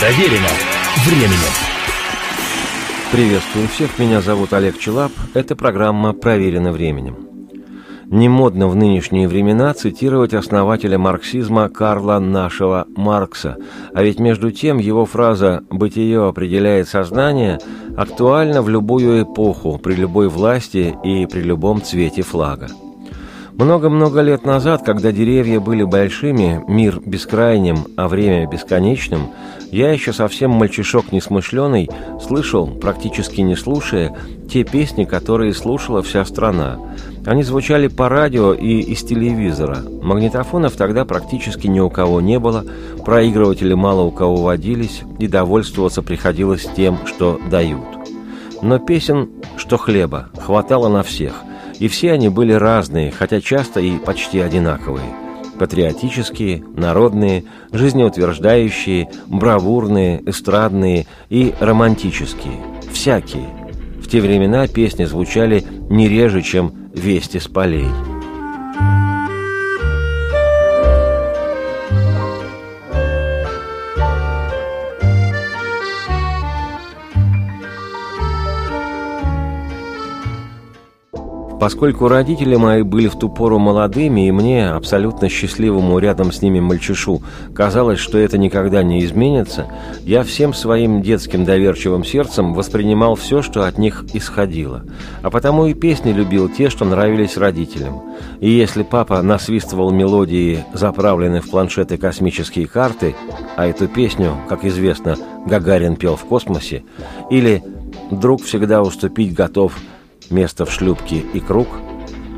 Проверено временем. Приветствую всех, меня зовут Олег Чилап. Это программа «Проверено временем». Не модно в нынешние времена цитировать основателя марксизма Карла нашего Маркса. А ведь между тем его фраза «бытие определяет сознание» актуальна в любую эпоху, при любой власти и при любом цвете флага. Много-много лет назад, когда деревья были большими, мир бескрайним, а время бесконечным, я, еще совсем мальчишок несмышленый, слышал, практически не слушая, те песни, которые слушала вся страна. Они звучали по радио и из телевизора. Магнитофонов тогда практически ни у кого не было, проигрыватели мало у кого водились, и довольствоваться приходилось тем, что дают. Но песен, что хлеба, хватало на всех. И все они были разные, хотя часто и почти одинаковые. Патриотические, народные, жизнеутверждающие, бравурные, эстрадные и романтические. Всякие. В те времена песни звучали не реже, чем «Вести с полей». Поскольку родители мои были в ту пору молодыми, и мне, абсолютно счастливому рядом с ними мальчишу, казалось, что это никогда не изменится, я всем своим детским доверчивым сердцем воспринимал все, что от них исходило. А потому и песни любил те, что нравились родителям. И если папа насвистывал мелодии, заправленные в планшеты космические карты, а эту песню, как известно, Гагарин пел в космосе, или «Друг всегда уступить готов», «Место в шлюпке» и «Круг»,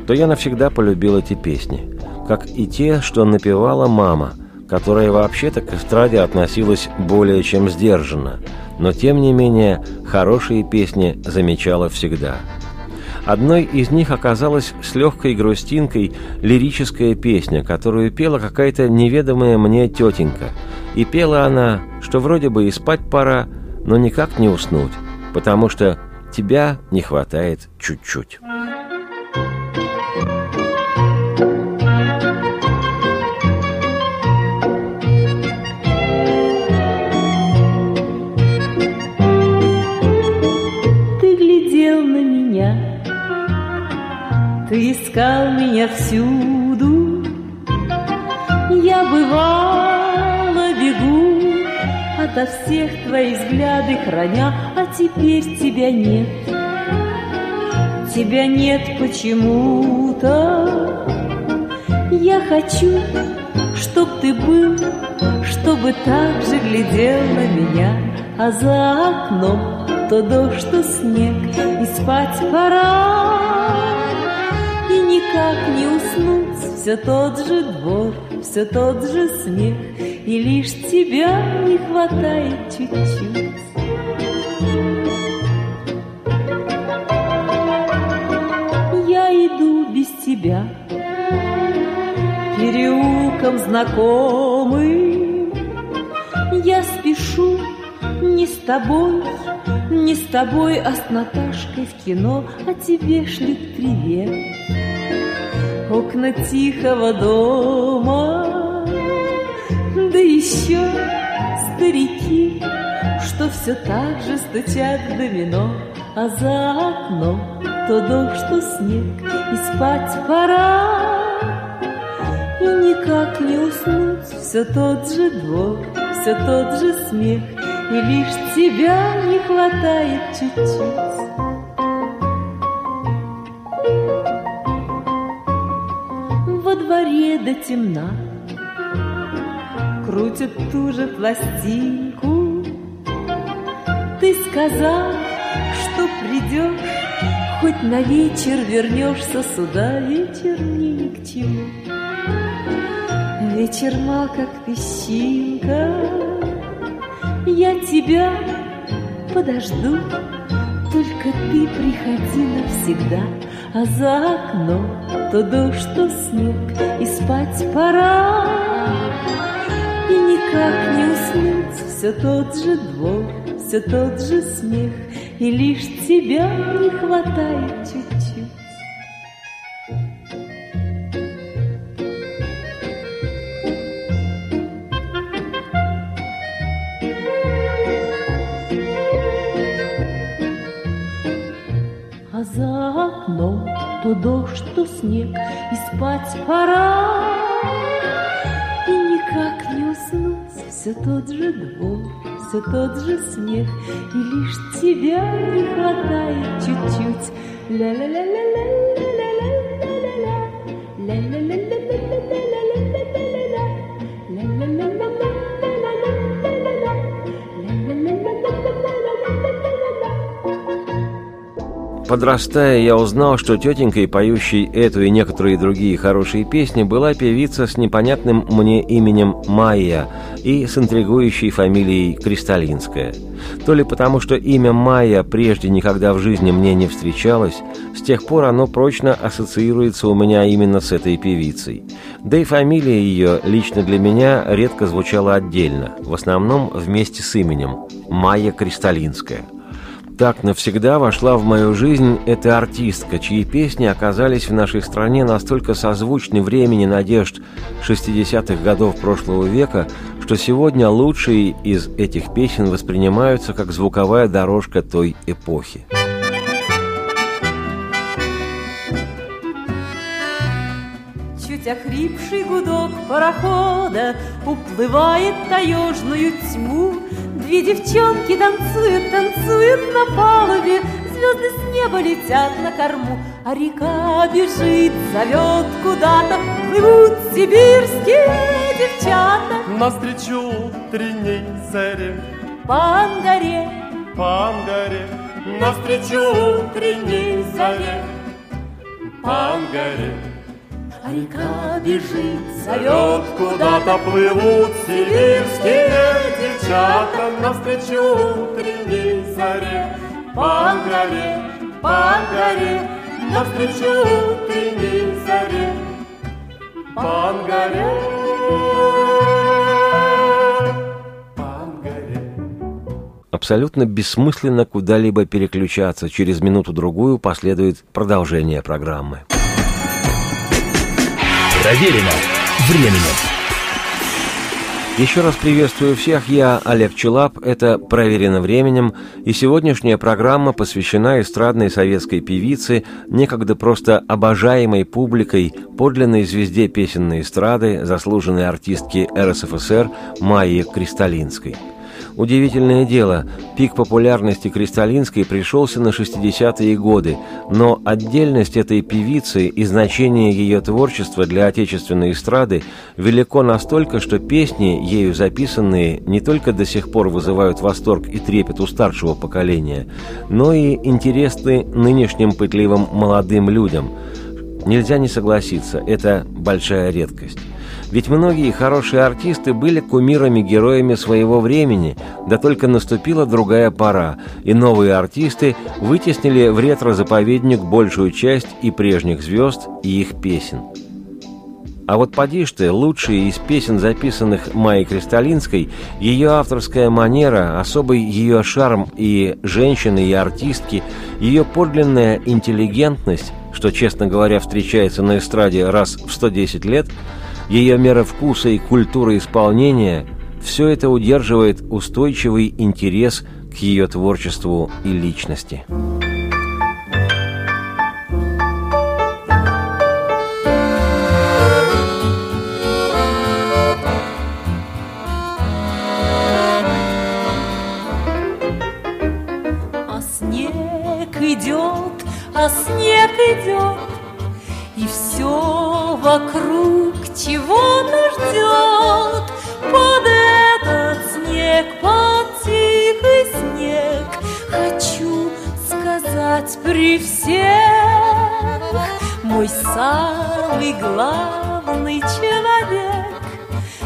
то я навсегда полюбил эти песни, как и те, что напевала мама, которая вообще-то к эстраде относилась более чем сдержанно, но тем не менее хорошие песни замечала всегда. Одной из них оказалась с легкой грустинкой лирическая песня, которую пела какая-то неведомая мне тетенька. И пела она, что вроде бы и спать пора, но никак не уснуть, потому что тебя не хватает чуть-чуть. Ты глядел на меня, ты искал меня всюду. Я бывала бегу ото всех твоих взглядов храня. Теперь тебя нет, тебя нет почему-то. Я хочу, чтоб ты был, чтобы так же глядел на меня. А за окном то дождь, то снег, и спать пора. И никак не уснуть, все тот же двор, все тот же смех, и лишь тебя не хватает чуть-чуть. Тебя переулком знакомым я спешу, не с тобой, не с тобой, а с Наташкой в кино, а тебе шлют привет. Окна тихого дома, да еще старики, что все так же стучат в домино, а за окном то дождь, что снег, и спать пора. И никак не уснуть, все тот же двор, все тот же смех, и лишь тебя не хватает чуть-чуть. Во дворе до темна крутят ту же пластинку. Ты сказал, что придешь, хоть на вечер вернешься сюда, вечер мне ни к чему. Вечер мал, как песчинка. Я тебя подожду, только ты приходи навсегда. А за окном то дождь, то снег, и спать пора. И никак не уснуть, все тот же двор, все тот же смех, и лишь тебя не хватает чуть-чуть. окно, то дождь, то снег, и спать пора. И никак не уснуть, все тот же двор, все тот же смех, и лишь тебя не хватает чуть-чуть. Подрастая, я узнал, что тетенькой, поющей эту и некоторые другие хорошие песни, была певица с непонятным мне именем Майя и с интригующей фамилией Кристалинская. То ли потому, что имя Майя прежде никогда в жизни мне не встречалось, с тех пор оно прочно ассоциируется у меня именно с этой певицей. Да и фамилия ее лично для меня редко звучала отдельно, в основном вместе с именем Майя Кристалинская. Так навсегда вошла в мою жизнь эта артистка, чьи песни оказались в нашей стране настолько созвучны времени надежд 60-х годов прошлого века, что сегодня лучшие из этих песен воспринимаются как звуковая дорожка той эпохи. Чуть охрипший гудок парохода уплывает таежную тьму. Две девчонки танцуют, танцуют на палубе, звезды с неба летят на корму, а река бежит, зовет куда-то, плывут сибирские девчата. Навстречу треней заре, по ангаре, навстречу треней заре, по ангаре. А река бежит, зовет куда-то, плывут сибирские девчата. Навстречу утренней заре, по горе, навстречу утренней заре, по горе. Абсолютно бессмысленно куда-либо переключаться. Через минуту-другую последует продолжение программы. Проверено временем. Еще раз приветствую всех. Я Олег Чилап. Это «Проверено временем». И сегодняшняя программа посвящена эстрадной советской певице, некогда просто обожаемой публикой, подлинной звезде песенной эстрады, заслуженной артистке РСФСР Майе Кристалинской. Удивительное дело, пик популярности Кристалинской пришелся на 60-е годы, но отдельность этой певицы и значение ее творчества для отечественной эстрады велико настолько, что песни, ею записанные, не только до сих пор вызывают восторг и трепет у старшего поколения, но и интересны нынешним пытливым молодым людям. Нельзя не согласиться, это большая редкость. Ведь многие хорошие артисты были кумирами-героями своего времени, да только наступила другая пора, и новые артисты вытеснили в ретро-заповедник большую часть и прежних звезд, и их песен. А вот поди ж ты, лучшие из песен, записанных Майей Кристалинской, ее авторская манера, особый ее шарм и женщины, и артистки, ее подлинная интеллигентность, что, честно говоря, встречается на эстраде раз в 110 лет, ее мера вкуса и культура исполнения – все это удерживает устойчивый интерес к ее творчеству и личности. А снег идет, и все вокруг чего-то ждет. Под этот снег, под тихий снег, хочу сказать при всех: мой самый главный человек,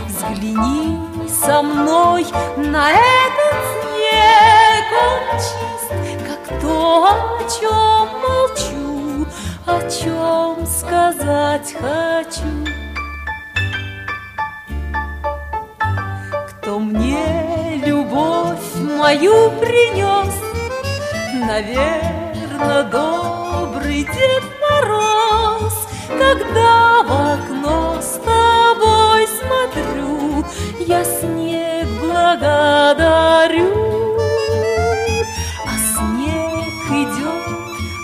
взгляни со мной на этот снег. Он чист, как то, о чем молчу, о чем сказать хочу. Кто мне любовь мою принес, наверно, добрый Дед Мороз. Когда в окно с тобой смотрю, я снег благодарю.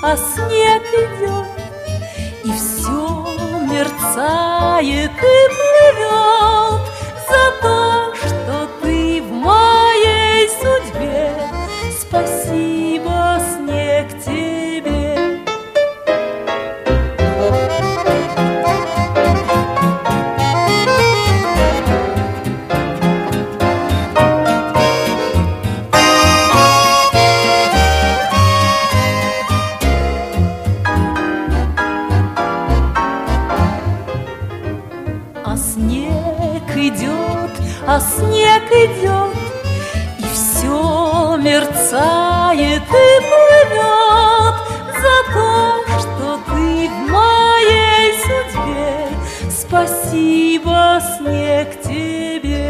А а снег идет, и все мерцает и плывет. За то, что ты в моей судьбе, спасибо, снег, тебе. А снег идет, а снег идет, и все мерцает и плывет. За то, что ты в моей судьбе, спасибо, снег, тебе.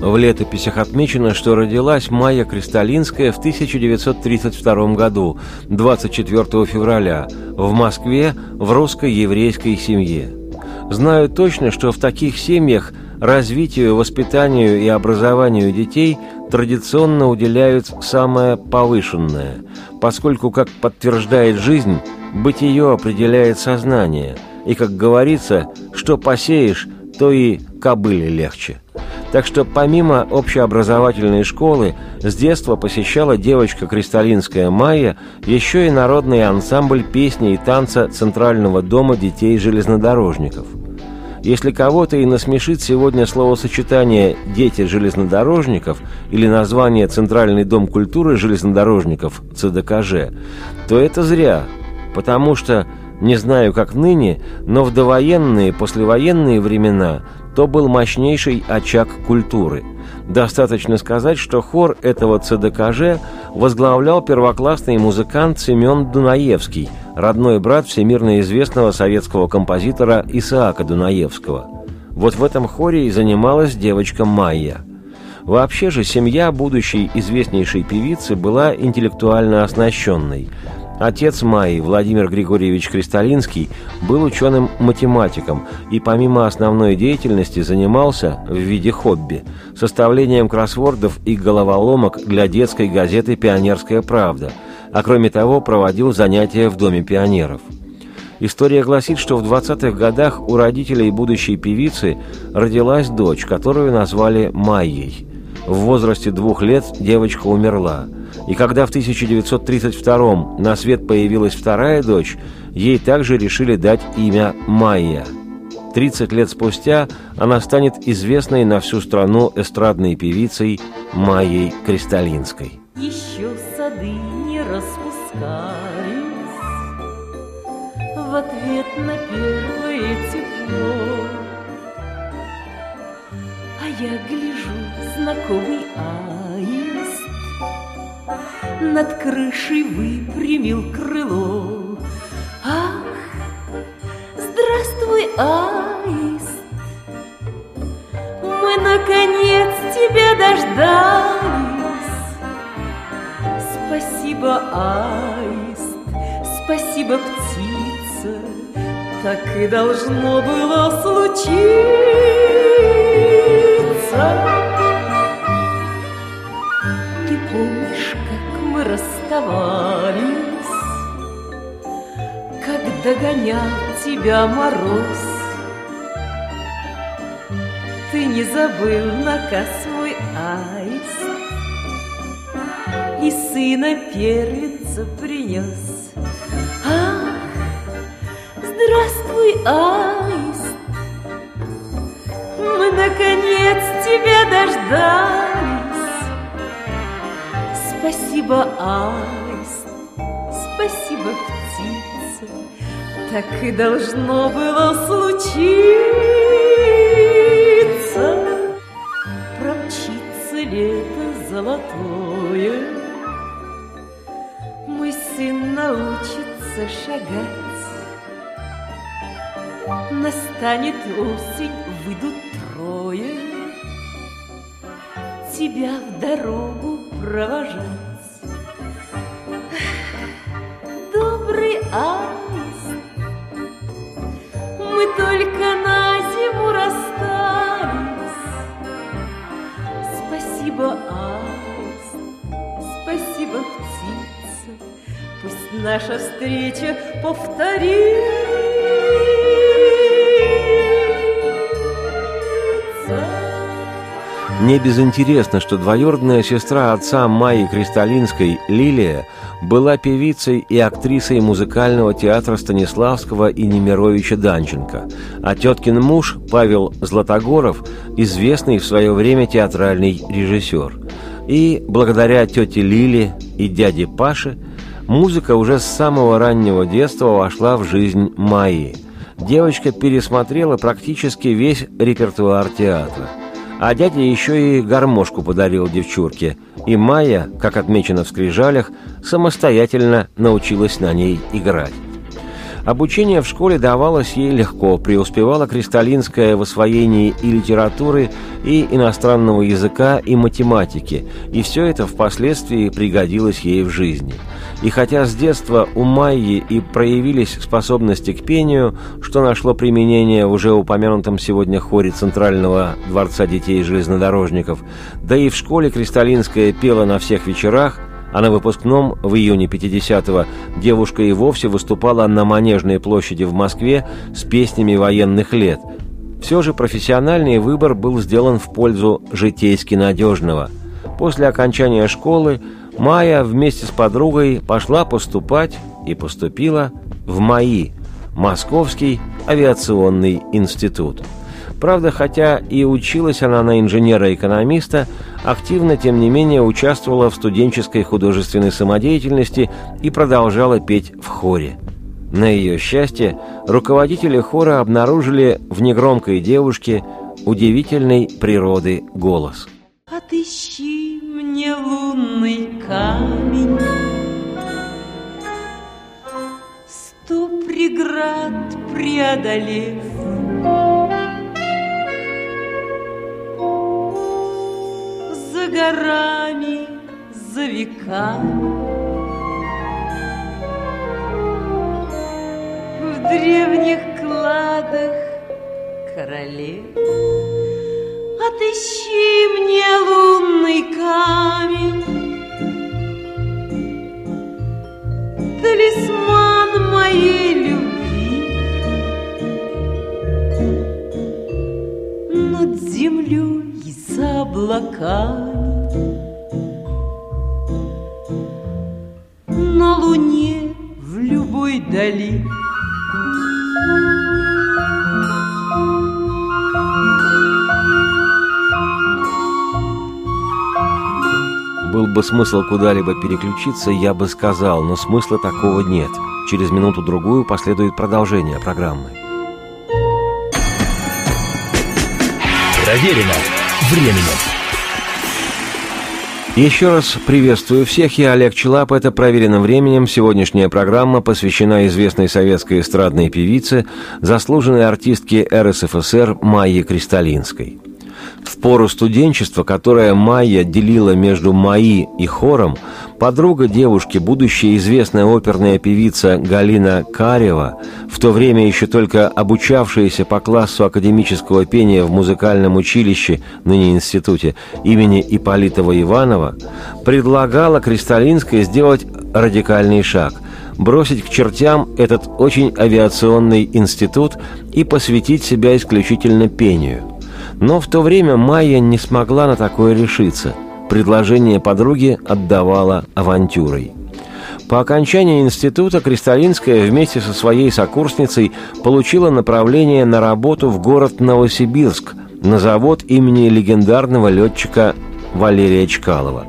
В летописях отмечено, что родилась Майя Кристалинская в 1932 году, 24 февраля, в Москве, в русско-еврейской семье. Знаю точно, что в таких семьях развитию, воспитанию и образованию детей традиционно уделяют самое повышенное, поскольку, как подтверждает жизнь, бытие определяет сознание, и, как говорится, что посеешь, то и кобыле легче. Так что помимо общеобразовательной школы с детства посещала девочка Кристалинская Майя еще и народный ансамбль песни и танца Центрального дома детей-железнодорожников. Если кого-то и насмешит сегодня словосочетание «дети железнодорожников» или название «Центральный дом культуры железнодорожников» ЦДКЖ, то это зря, потому что, не знаю как ныне, но в довоенные, послевоенные времена то был мощнейший очаг культуры. Достаточно сказать, что хор этого ЦДКЖ возглавлял первоклассный музыкант Семён Дунаевский, родной брат всемирно известного советского композитора Исаака Дунаевского. Вот в этом хоре и занималась девочка Майя. Вообще же семья будущей известнейшей певицы была интеллектуально оснащенной. Отец Майи, Владимир Григорьевич Кристалинский, был ученым-математиком и помимо основной деятельности занимался в виде хобби составлением кроссвордов и головоломок для детской газеты «Пионерская правда», а кроме того проводил занятия в Доме пионеров. История гласит, что в 20-х годах у родителей будущей певицы родилась дочь, которую назвали Майей. В возрасте 2 лет девочка умерла. И когда в 1932 на свет появилась вторая дочь, ей также решили дать имя Майя. 30 лет спустя она станет известной на всю страну эстрадной певицей Майей Кристалинской. Еще сады не распускались в ответ на первое тепло, а я гляжу, знакомый аист над крышей выпрямил крыло. Ах, здравствуй, аист, мы наконец тебя дождались. Спасибо, аист, спасибо, птица, так и должно было случиться. Ты помнишь, как мы расставались, как догонял тебя мороз? Ты не забыл наказ свой, аист, и сына первенца принес. Ах, здравствуй, аист, мы наконец тебя дождались. Спасибо, аист, спасибо, птица, так и должно было случиться. Промчится лето золотое, мой сын научится шагать. Настанет осень, выйдут трое тебя в дорогу провожать. Добрый аист, мы только на зиму расстались. Спасибо, аист, наша встреча повторится. Не безинтересно, что двоюродная сестра отца Майи Кристалинской, Лилия, была певицей и актрисой музыкального театра Станиславского и Немировича Данченко, а теткин муж, Павел Златогоров, известный в свое время театральный режиссер. И благодаря тете Лиле и дяде Паше музыка уже с самого раннего детства вошла в жизнь Майи. Девочка пересмотрела практически весь репертуар театра. А дядя еще и гармошку подарил девчурке, и Майя, как отмечено в скрижалях, самостоятельно научилась на ней играть. Обучение в школе давалось ей легко, преуспевала Кристалинская в освоении и литературы, и иностранного языка, и математики, и все это впоследствии пригодилось ей в жизни. И хотя с детства у Майи и проявились способности к пению, что нашло применение в уже упомянутом сегодня хоре Центрального дворца детей железнодорожников, да и в школе Кристалинская пела на всех вечерах, а на выпускном в июне 50-го девушка и вовсе выступала на Манежной площади в Москве с песнями военных лет. Все же профессиональный выбор был сделан в пользу житейски надежного. После окончания школы Майя вместе с подругой пошла поступать и поступила в МАИ, Московский авиационный институт. Правда, хотя и училась она на инженера-экономиста, активно, тем не менее, участвовала в студенческой художественной самодеятельности и продолжала петь в хоре. На ее счастье, руководители хора обнаружили в негромкой девушке удивительной природы голос. «Отыщи мне лунный камень, сто преград преодолев, горами, за века, в древних кладах королев. Отыщи мне лунный камень, талисман моей любви, над землей и за облаками, на луне в любой дали». Был бы смысл куда-либо переключиться, я бы сказал, но смысла такого нет. Через минуту-другую последует продолжение программы. Проверено временем. Еще раз приветствую всех, я Олег Чилап, это «Проверено временем». Сегодняшняя программа посвящена известной советской эстрадной певице, заслуженной артистке РСФСР Майе Кристалинской. В пору студенчества, которое Майя делила между МАИ и хором, подруга девушки, будущая известная оперная певица Галина Карева, в то время еще только обучавшаяся по классу академического пения в музыкальном училище, ныне институте, имени Ипполитова-Иванова, предлагала Кристалинской сделать радикальный шаг – бросить к чертям этот очень авиационный институт и посвятить себя исключительно пению. Но в то время Майя не смогла на такое решиться. Предложение подруги отдавала авантюрой. По окончании института Кристалинская вместе со своей сокурсницей получила направление на работу в город Новосибирск, на завод имени легендарного летчика Валерия Чкалова.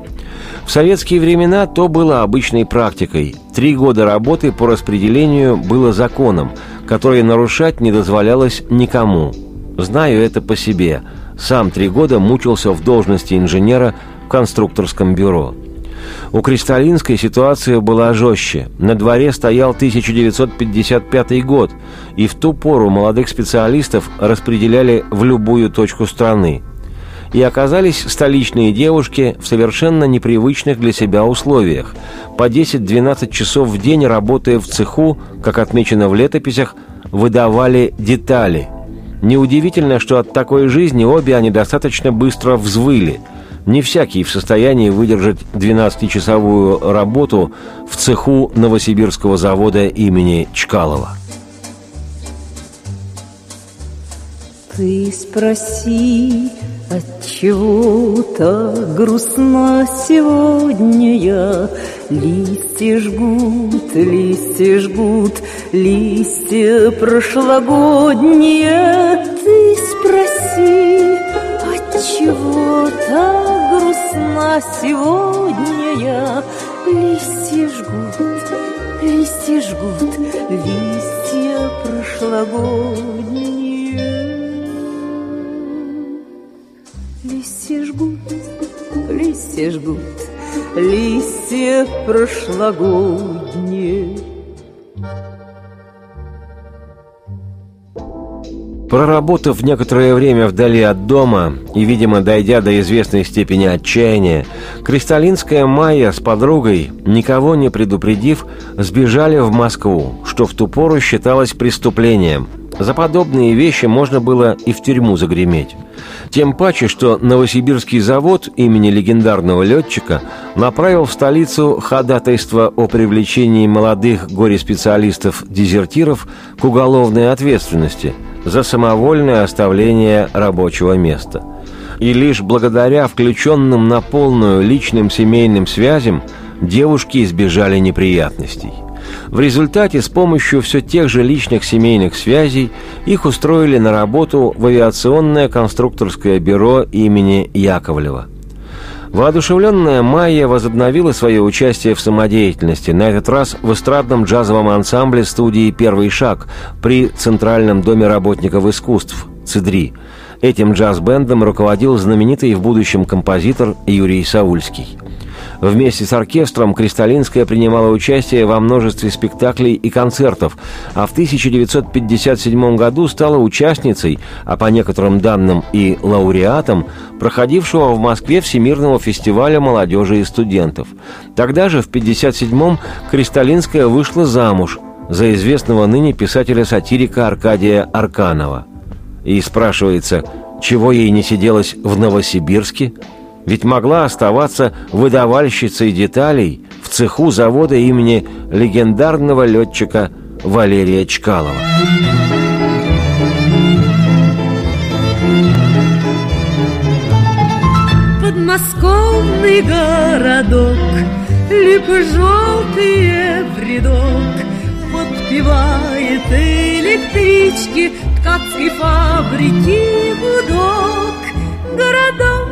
В советские времена то было обычной практикой. 3 года работы по распределению было законом, который нарушать не дозволялось никому. Знаю это по себе. Сам 3 года мучился в должности инженера в конструкторском бюро. У Кристалинской ситуация была жестче. На дворе стоял 1955 год, и в ту пору молодых специалистов распределяли в любую точку страны. И оказались столичные девушки в совершенно непривычных для себя условиях. По 10-12 часов в день, работая в цеху, как отмечено в летописях, выдавали детали. Неудивительно, что от такой жизни обе они достаточно быстро взвыли. Не всякий в состоянии выдержать 12-часовую работу в цеху Новосибирского завода имени Чкалова. Ты спроси, отчего так грустна сегодня я? Листья жгут, листья жгут, листья прошлогодние. Ты спроси, отчего так грустна сегодня я? Листья жгут, листья жгут, листья прошлогодние. Листья жгут, листья жгут, листья прошлогодние. Проработав некоторое время вдали от дома и, видимо, дойдя до известной степени отчаяния, Кристалинская Майя с подругой, никого не предупредив, сбежали в Москву, что в ту пору считалось преступлением. За подобные вещи можно было и в тюрьму загреметь. Тем паче, что Новосибирский завод имени легендарного летчика направил в столицу ходатайство о привлечении молодых горе-специалистов-дезертиров к уголовной ответственности за самовольное оставление рабочего места. И лишь благодаря включенным на полную личным семейным связям девушки избежали неприятностей. В результате с помощью все тех же личных семейных связей их устроили на работу в авиационное конструкторское бюро имени Яковлева. Воодушевленная Майя возобновила свое участие в самодеятельности, на этот раз в эстрадном джазовом ансамбле студии «Первый шаг» при Центральном доме работников искусств ЦДРИ. Этим джаз-бендом руководил знаменитый в будущем композитор Юрий Саульский. Вместе с оркестром Кристалинская принимала участие во множестве спектаклей и концертов, а в 1957 году стала участницей, а по некоторым данным и лауреатом, проходившего в Москве Всемирного фестиваля молодежи и студентов. Тогда же, в 1957-м, Кристалинская вышла замуж за известного ныне писателя-сатирика Аркадия Арканова. И спрашивается, чего ей не сиделось в Новосибирске? Ведь могла оставаться выдавальщицей деталей в цеху завода имени легендарного летчика Валерия Чкалова. Подмосковный городок, липы желтые в рядок, подпевает электрички, ткацкой фабрики гудок. Городок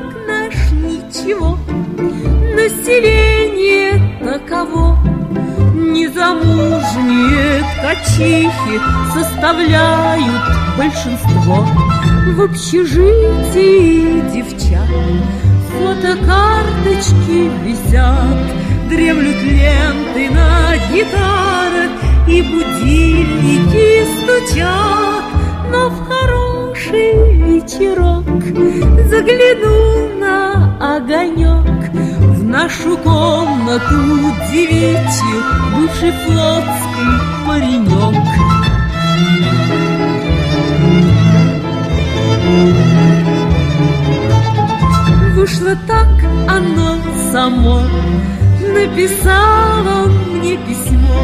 ничего, население таково, незамужние ткачихи составляют большинство. В общежитии девчат фотокарточки висят, дремлют ленты на гитарах и будильники стучат. Но в хороший вечерок загляну на огонек в нашу комнату девичью, бывший флотский паренек. Вышло так оно само, написало мне письмо,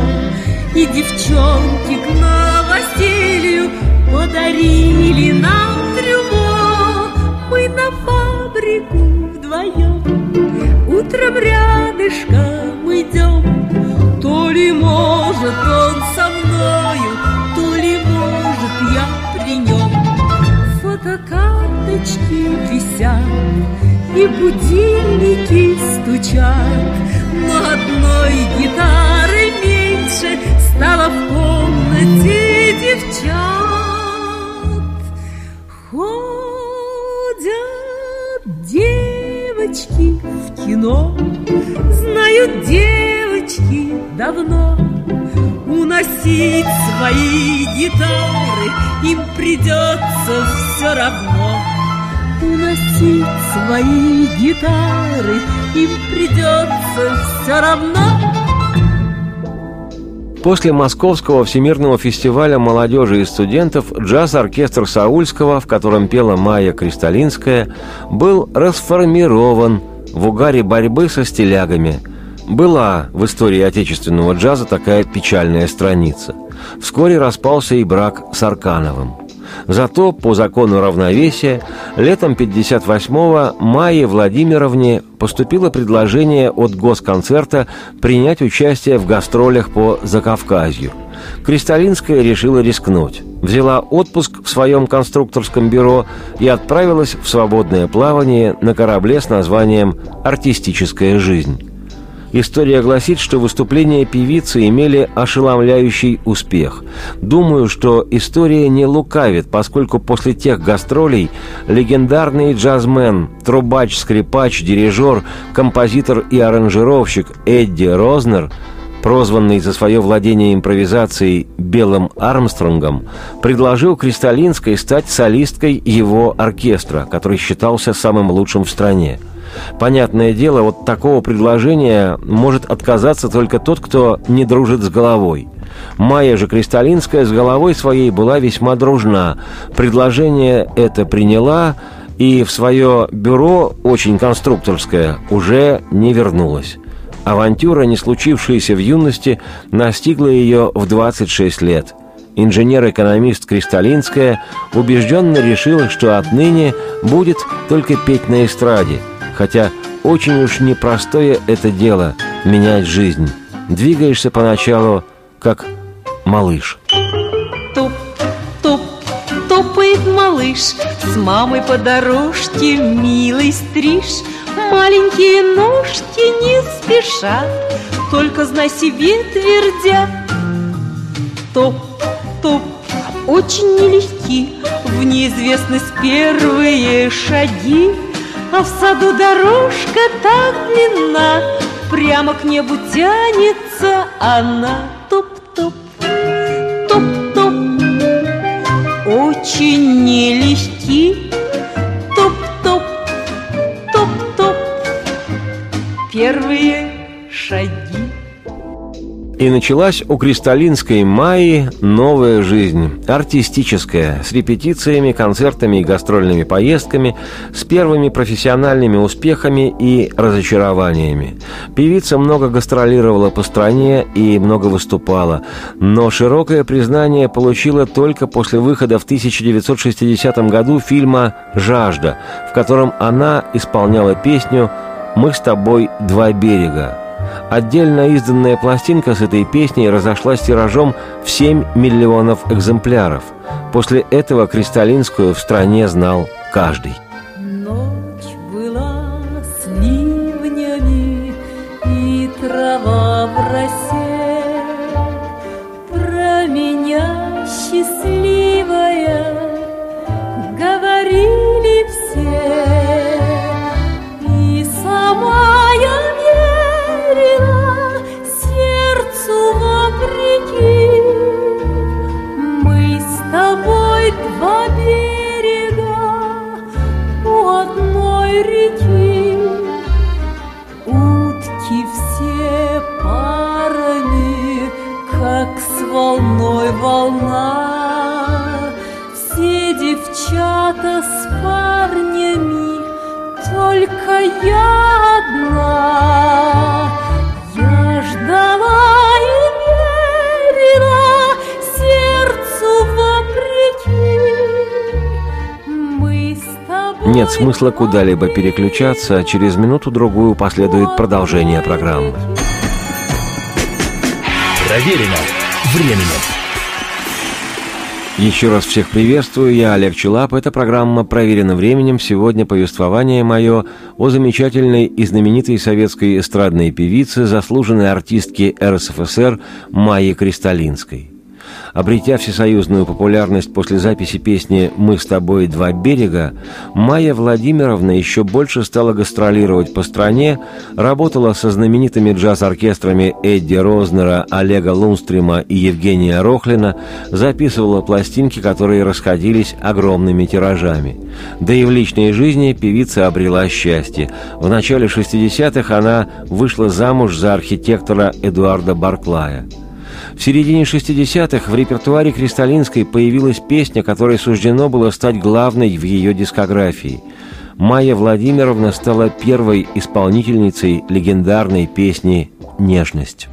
и девчонки к новоселью подарили нам трюмо. Мы на фабрику вдвоем утром рядышком идем. То ли может он со мною, то ли может я при нем. Фотокарточки висят и будильники стучат, но одной гитары меньше стало в комнате девчат. Ходят девочки в кино, знают девочки давно. Уносить свои гитары им придется все равно. Уносить свои гитары им придется все равно. После Московского всемирного фестиваля молодежи и студентов джаз-оркестр Саульского, в котором пела Майя Кристалинская, был расформирован в угаре борьбы со стилягами. Была в истории отечественного джаза такая печальная страница. Вскоре распался и брак с Аркановым. Зато, по закону равновесия, летом 1958-го Майе Владимировне поступило предложение от Госконцерта принять участие в гастролях по Закавказью. Кристалинская решила рискнуть. Взяла отпуск в своем конструкторском бюро и отправилась в свободное плавание на корабле с названием «Артистическая жизнь». История гласит, что выступления певицы имели ошеломляющий успех. Думаю, что история не лукавит, поскольку после тех гастролей легендарный джазмен, трубач, скрипач, дирижер, композитор и аранжировщик Эдди Рознер, прозванный за свое владение импровизацией «Белым Армстронгом», предложил Кристалинской стать солисткой его оркестра, который считался самым лучшим в стране. Понятное дело, от такого предложения может отказаться только тот, кто не дружит с головой. Майя же Кристалинская с головой своей была весьма дружна. Предложение это приняла и в свое бюро, очень конструкторское, уже не вернулась. Авантюра, не случившаяся в юности, настигла ее в 26 лет. Инженер-экономист Кристалинская убежденно решила, что отныне будет только петь на эстраде. Хотя очень уж непростое это дело – менять жизнь. Двигаешься поначалу, как малыш. Туп-туп, топает малыш, с мамой по дорожке милый стриж. Маленькие ножки не спешат, только знай себе твердят. Туп-туп, очень нелегки, в неизвестность первые шаги. А в саду дорожка так длинна, прямо к небу тянется она. Туп-туп, туп-туп, очень нелегки. Туп-туп, туп-туп, первые шаги. И началась у Кристалинской Майи новая жизнь, артистическая, с репетициями, концертами и гастрольными поездками, с первыми профессиональными успехами и разочарованиями. Певица много гастролировала по стране и много выступала, но широкое признание получила только после выхода в 1960 году фильма «Жажда», в котором она исполняла песню «Мы с тобой два берега». Отдельно изданная пластинка с этой песней разошлась тиражом в 7 миллионов экземпляров. После этого Кристалинскую в стране знал каждый. Ночь была с ливнями, и трава в росе. Про меня счастливая говорили все. И сама я вопреки, мы с тобой два берега у одной реки. Утки все парами, как с волной волна. Все девчата с парнями, только я одна. Я ждала и верила сердцу вопреки. Мы с тобой. Нет смысла куда-либо переключаться, а через минуту-другую последует продолжение программы. Проверено временем. Еще раз всех приветствую, я Олег Чилап. Эта программа «Проверено временем». Сегодня повествование мое о замечательной и знаменитой советской эстрадной певице, заслуженной артистке РСФСР Майе Кристалинской. Обретя всесоюзную популярность после записи песни «Мы с тобой два берега», Майя Владимировна еще больше стала гастролировать по стране, работала со знаменитыми джаз-оркестрами Эдди Рознера, Олега Лунстрима и Евгения Рохлина, записывала пластинки, которые расходились огромными тиражами. Да и в личной жизни певица обрела счастье. В начале 60-х она вышла замуж за архитектора Эдуарда Барклая. В середине 60-х в репертуаре Кристалинской появилась песня, которой суждено было стать главной в ее дискографии. Майя Владимировна стала первой исполнительницей легендарной песни «Нежность».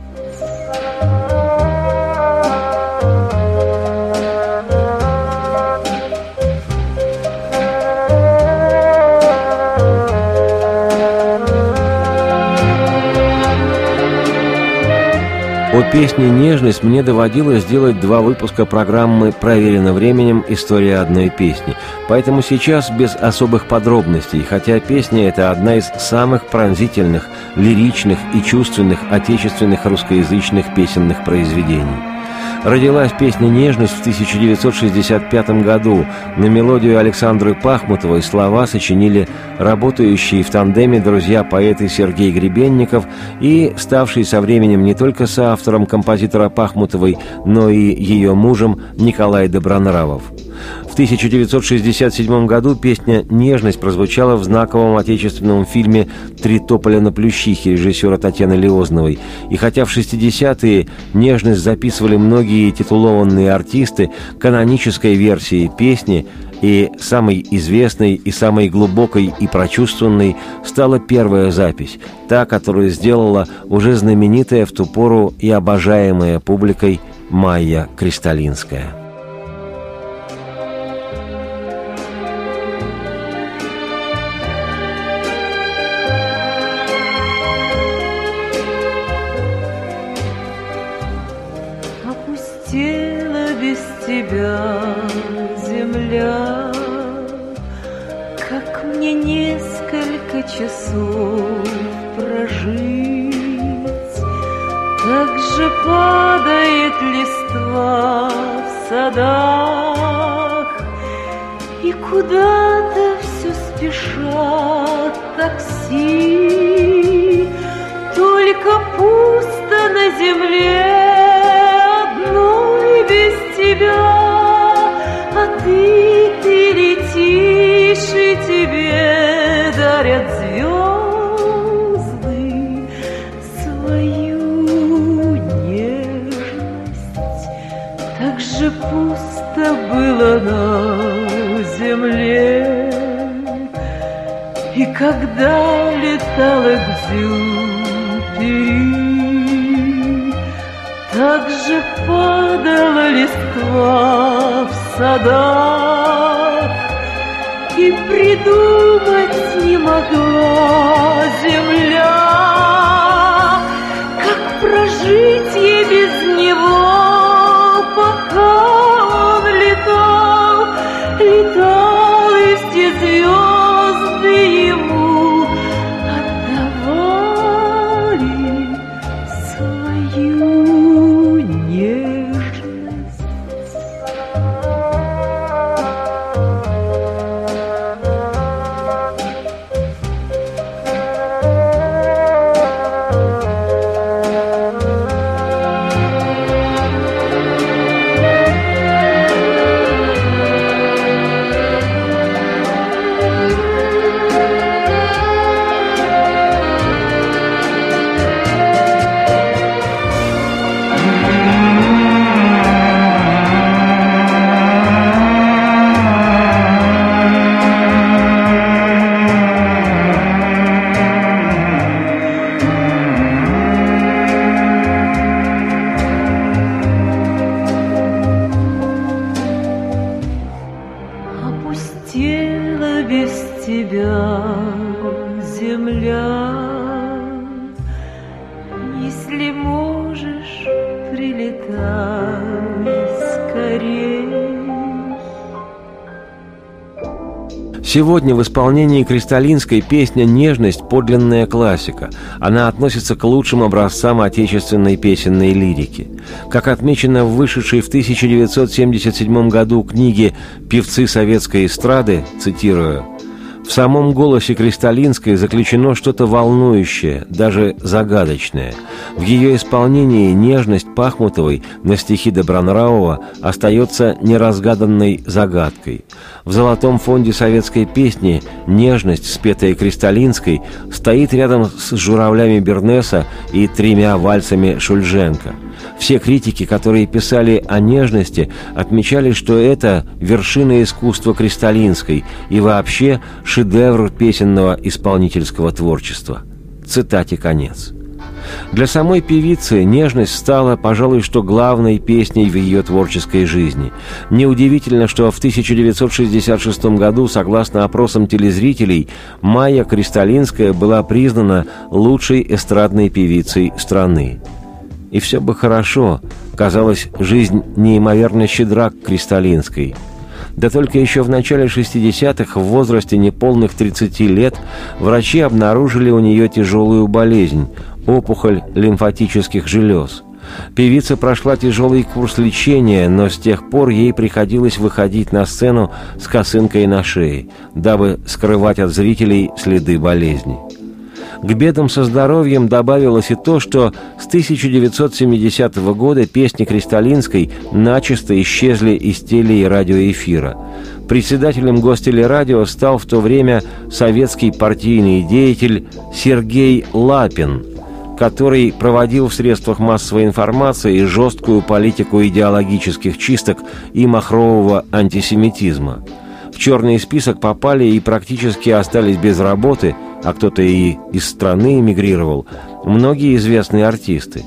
О песне «Нежность» мне доводилось сделать 2 выпуска программы «Проверено временем. История одной песни». Поэтому сейчас без особых подробностей, хотя песня эта одна из самых пронзительных, лиричных и чувственных отечественных русскоязычных песенных произведений. Родилась песня «Нежность» в 1965 году. На мелодию Александры Пахмутовой слова сочинили работающие в тандеме друзья-поэты Сергей Гребенников и ставший со временем не только соавтором композитора Пахмутовой, но и ее мужем Николай Добронравов. В 1967 году песня «Нежность» прозвучала в знаковом отечественном фильме «Три тополя на плющихе» режиссера Татьяны Лиозновой. И хотя в 60-е «Нежность» записывали многие титулованные артисты, канонической версии песни и самой известной, и самой глубокой, и прочувствованной стала первая запись, та, которую сделала уже знаменитая в ту пору и обожаемая публикой Майя Кристалинская. Земля, как мне несколько часов прожить, как же падает листва в садах, и куда-то все спешат такси, только пусто на земле. Ты летишь, и тебе дарят звезды свою нежность. Так же пусто было на земле, и когда летала к Дзюбери, так же падала листва в садах, и придумать не могла земля, как прожить ей без него, пока он летал, летал, и все звезды ему отдавали свою нежность. Сегодня в исполнении Кристалинской песня «Нежность» – подлинная классика. Она относится к лучшим образцам отечественной песенной лирики. Как отмечено в вышедшей в 1977 году книге «Певцы советской эстрады», цитирую, «в самом голосе Кристалинской заключено что-то волнующее, даже загадочное. В ее исполнении нежность Пахмутовой на стихи Добронравова остается неразгаданной загадкой. В золотом фонде советской песни «Нежность», спетая Кристалинской, стоит рядом с журавлями Бернеса и тремя вальсами Шульженко. Все критики, которые писали о «Нежности», отмечали, что это вершина искусства Кристалинской и вообще шедевр песенного исполнительского творчества. Цитате конец. Для самой певицы «Нежность» стала, пожалуй, что главной песней в ее творческой жизни. Неудивительно, что в 1966 году, согласно опросам телезрителей, Майя Кристалинская была признана лучшей эстрадной певицей страны. И все бы хорошо, казалось, жизнь неимоверно щедра к Кристалинской. Да только еще в начале 60-х, в возрасте неполных 30 лет, врачи обнаружили у нее тяжелую болезнь – опухоль лимфатических желез. Певица прошла тяжелый курс лечения, но с тех пор ей приходилось выходить на сцену с косынкой на шее, дабы скрывать от зрителей следы болезни. К бедам со здоровьем добавилось и то, что с 1970 года песни Кристалинской начисто исчезли из теле- и радиоэфира. Председателем Гостелерадио стал в то время советский партийный деятель Сергей Лапин, который проводил в средствах массовой информации жесткую политику идеологических чисток и махрового антисемитизма. В черный список попали и практически остались без работы, а кто-то и из страны эмигрировал, многие известные артисты.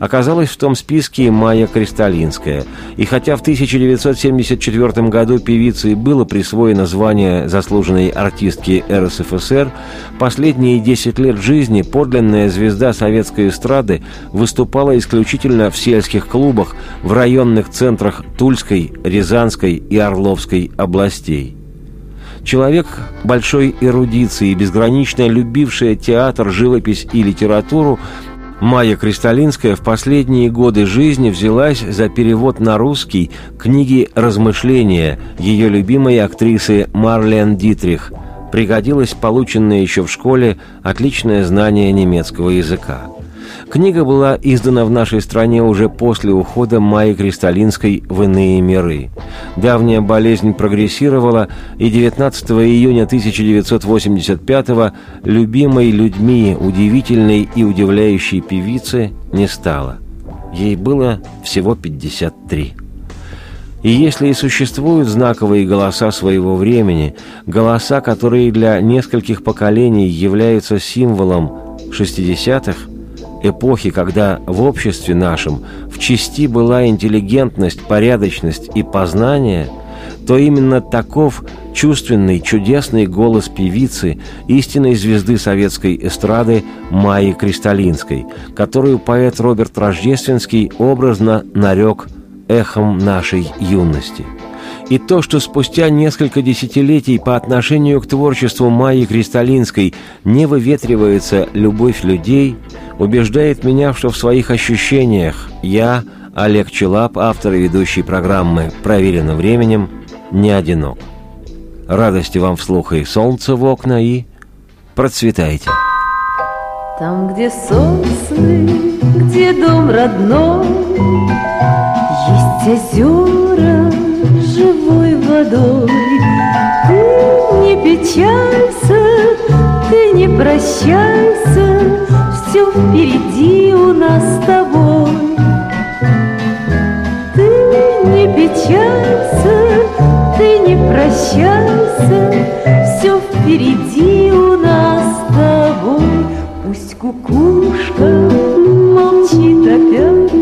Оказалась в том списке Майя Кристалинская. И хотя в 1974 году певице было присвоено звание заслуженной артистки РСФСР, последние 10 лет жизни подлинная звезда советской эстрады выступала исключительно в сельских клубах, в районных центрах Тульской, Рязанской и Орловской областей. Человек большой эрудиции, безгранично любившая театр, живопись и литературу, Майя Кристалинская в последние годы жизни взялась за перевод на русский книги «Размышления» ее любимой актрисы Марлен Дитрих. Пригодилось полученное еще в школе отличное знание немецкого языка. Книга была издана в нашей стране уже после ухода Майи Кристалинской в иные миры. Давняя болезнь прогрессировала, и 19 июня 1985-го любимой людьми удивительной и удивляющей певицы не стало. Ей было всего 53. И если и существуют знаковые голоса своего времени, голоса, которые для нескольких поколений являются символом 60-х, эпохи, когда в обществе нашем в чести была интеллигентность, порядочность и познание, то именно таков чувственный, чудесный голос певицы, истинной звезды советской эстрады Майи Кристалинской, которую поэт Роберт Рождественский образно нарек «эхом нашей юности». И то, что спустя несколько десятилетий по отношению к творчеству Майи Кристалинской не выветривается любовь людей, убеждает меня, что в своих ощущениях я, Олег Чилап, автор и ведущий программы «Проверено временем», не одинок. Радости вам вслух и солнце в окна, и процветайте. Там, где солнце, где дом родной, есть озера живой водой. Ты не печалься, ты не прощайся, все впереди у нас с тобой. Ты не печалься, ты не прощайся, все впереди у нас с тобой. Пусть кукушка молчит опять,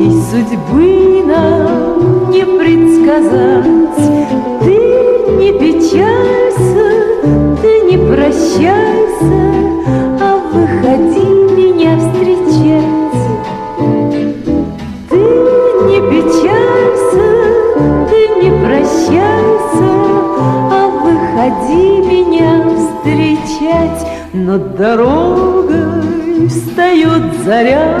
ей судьбы нам не предсказать. Ты не печалься, ты не прощайся, выходи меня встречать. Ты не печалься, ты не прощайся, а выходи меня встречать. Над дорогой встает заря,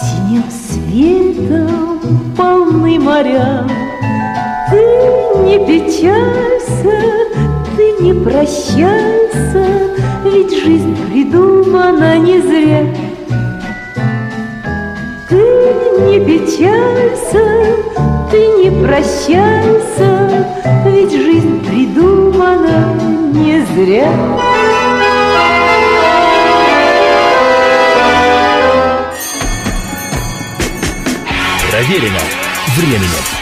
синим светом полны моря. Ты не печалься, ты не прощайся, ведь жизнь придумана не зря. Ты не печалься, ты не прощайся, Питере. Проверено временем.